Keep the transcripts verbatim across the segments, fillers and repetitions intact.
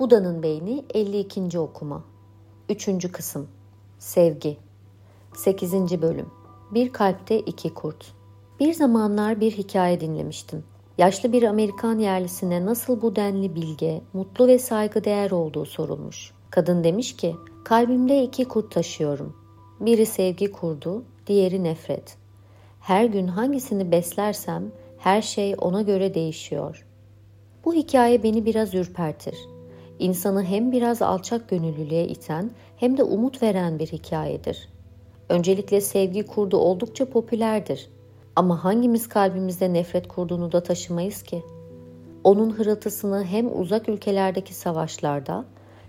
Buda'nın beyni elli ikinci okuma. üçüncü kısım. Sevgi. sekizinci bölüm. Bir kalpte iki kurt. Bir zamanlar bir hikaye dinlemiştim. Yaşlı bir Amerikan yerlisine nasıl bu denli bilge, mutlu ve saygıdeğer olduğu sorulmuş. Kadın demiş ki, kalbimde iki kurt taşıyorum. Biri sevgi kurdu, diğeri nefret. Her gün hangisini beslersem her şey ona göre değişiyor. Bu hikaye beni biraz ürpertir. İnsanı hem biraz alçak gönüllülüğe iten hem de umut veren bir hikayedir. Öncelikle sevgi kurdu oldukça popülerdir. Ama hangimiz kalbimizde nefret kurduğunu da taşımayız ki? Onun hırıltısını hem uzak ülkelerdeki savaşlarda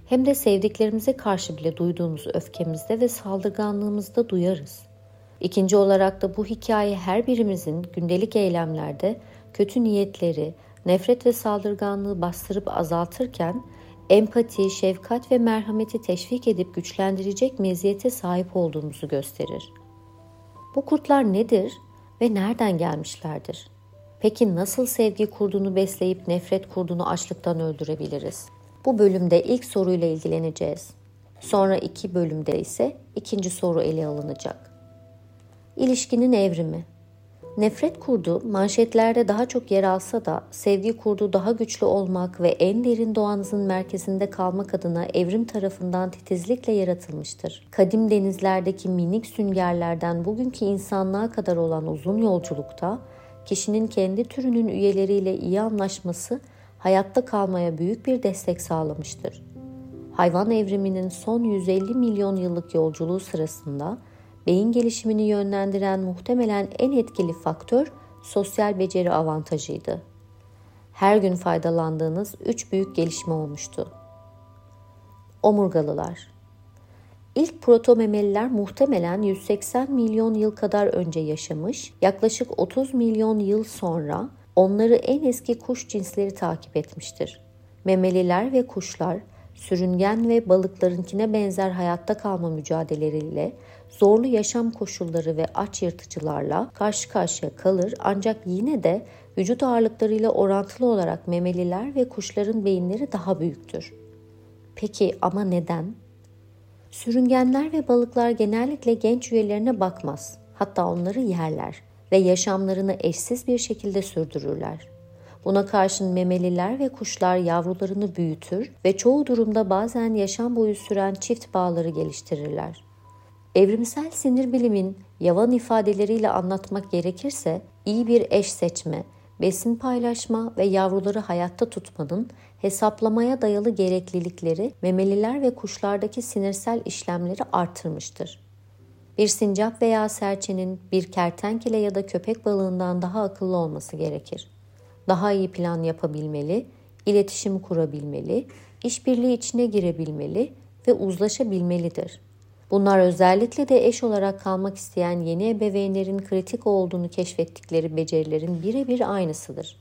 hem de sevdiklerimize karşı bile duyduğumuz öfkemizde ve saldırganlığımızda duyarız. İkinci olarak da bu hikaye her birimizin gündelik eylemlerde kötü niyetleri, nefret ve saldırganlığı bastırıp azaltırken empati, şefkat ve merhameti teşvik edip güçlendirecek meziyete sahip olduğumuzu gösterir. Bu kurtlar nedir ve nereden gelmişlerdir? Peki nasıl sevgi kurdunu besleyip nefret kurdunu açlıktan öldürebiliriz? Bu bölümde ilk soruyla ilgileneceğiz. Sonra iki bölümde ise ikinci soru ele alınacak. İlişkinin evrimi. Nefret kurdu manşetlerde daha çok yer alsa da sevgi kurdu daha güçlü olmak ve en derin doğanızın merkezinde kalmak adına evrim tarafından titizlikle yaratılmıştır. Kadim denizlerdeki minik süngerlerden bugünkü insanlığa kadar olan uzun yolculukta kişinin kendi türünün üyeleriyle iyi anlaşması hayatta kalmaya büyük bir destek sağlamıştır. Hayvan evriminin son yüz elli milyon yıllık yolculuğu sırasında beyin gelişimini yönlendiren muhtemelen en etkili faktör sosyal beceri avantajıydı. Her gün faydalandığınız üç büyük gelişme olmuştu. Omurgalılar. İlk protomemeliler muhtemelen yüz seksen milyon yıl kadar önce yaşamış, yaklaşık otuz milyon yıl sonra onları en eski kuş cinsleri takip etmiştir. Memeliler ve kuşlar, sürüngen ve balıklarınkine benzer hayatta kalma mücadeleleriyle, zorlu yaşam koşulları ve aç yırtıcılarla karşı karşıya kalır ancak yine de vücut ağırlıklarıyla orantılı olarak memeliler ve kuşların beyinleri daha büyüktür. Peki ama neden? Sürüngenler ve balıklar genellikle genç üyelerine bakmaz, hatta onları yerler ve yaşamlarını eşsiz bir şekilde sürdürürler. Buna karşın memeliler ve kuşlar yavrularını büyütür ve çoğu durumda bazen yaşam boyu süren çift bağları geliştirirler. Evrimsel sinir bilimin yavan ifadeleriyle anlatmak gerekirse iyi bir eş seçme, besin paylaşma ve yavruları hayatta tutmanın hesaplamaya dayalı gereklilikleri memeliler ve kuşlardaki sinirsel işlemleri artırmıştır. Bir sincap veya serçenin bir kertenkele ya da köpek balığından daha akıllı olması gerekir. Daha iyi plan yapabilmeli, iletişim kurabilmeli, işbirliği içine girebilmeli ve uzlaşabilmelidir. Bunlar özellikle de eş olarak kalmak isteyen yeni ebeveynlerin kritik olduğunu keşfettikleri becerilerin birebir aynısıdır.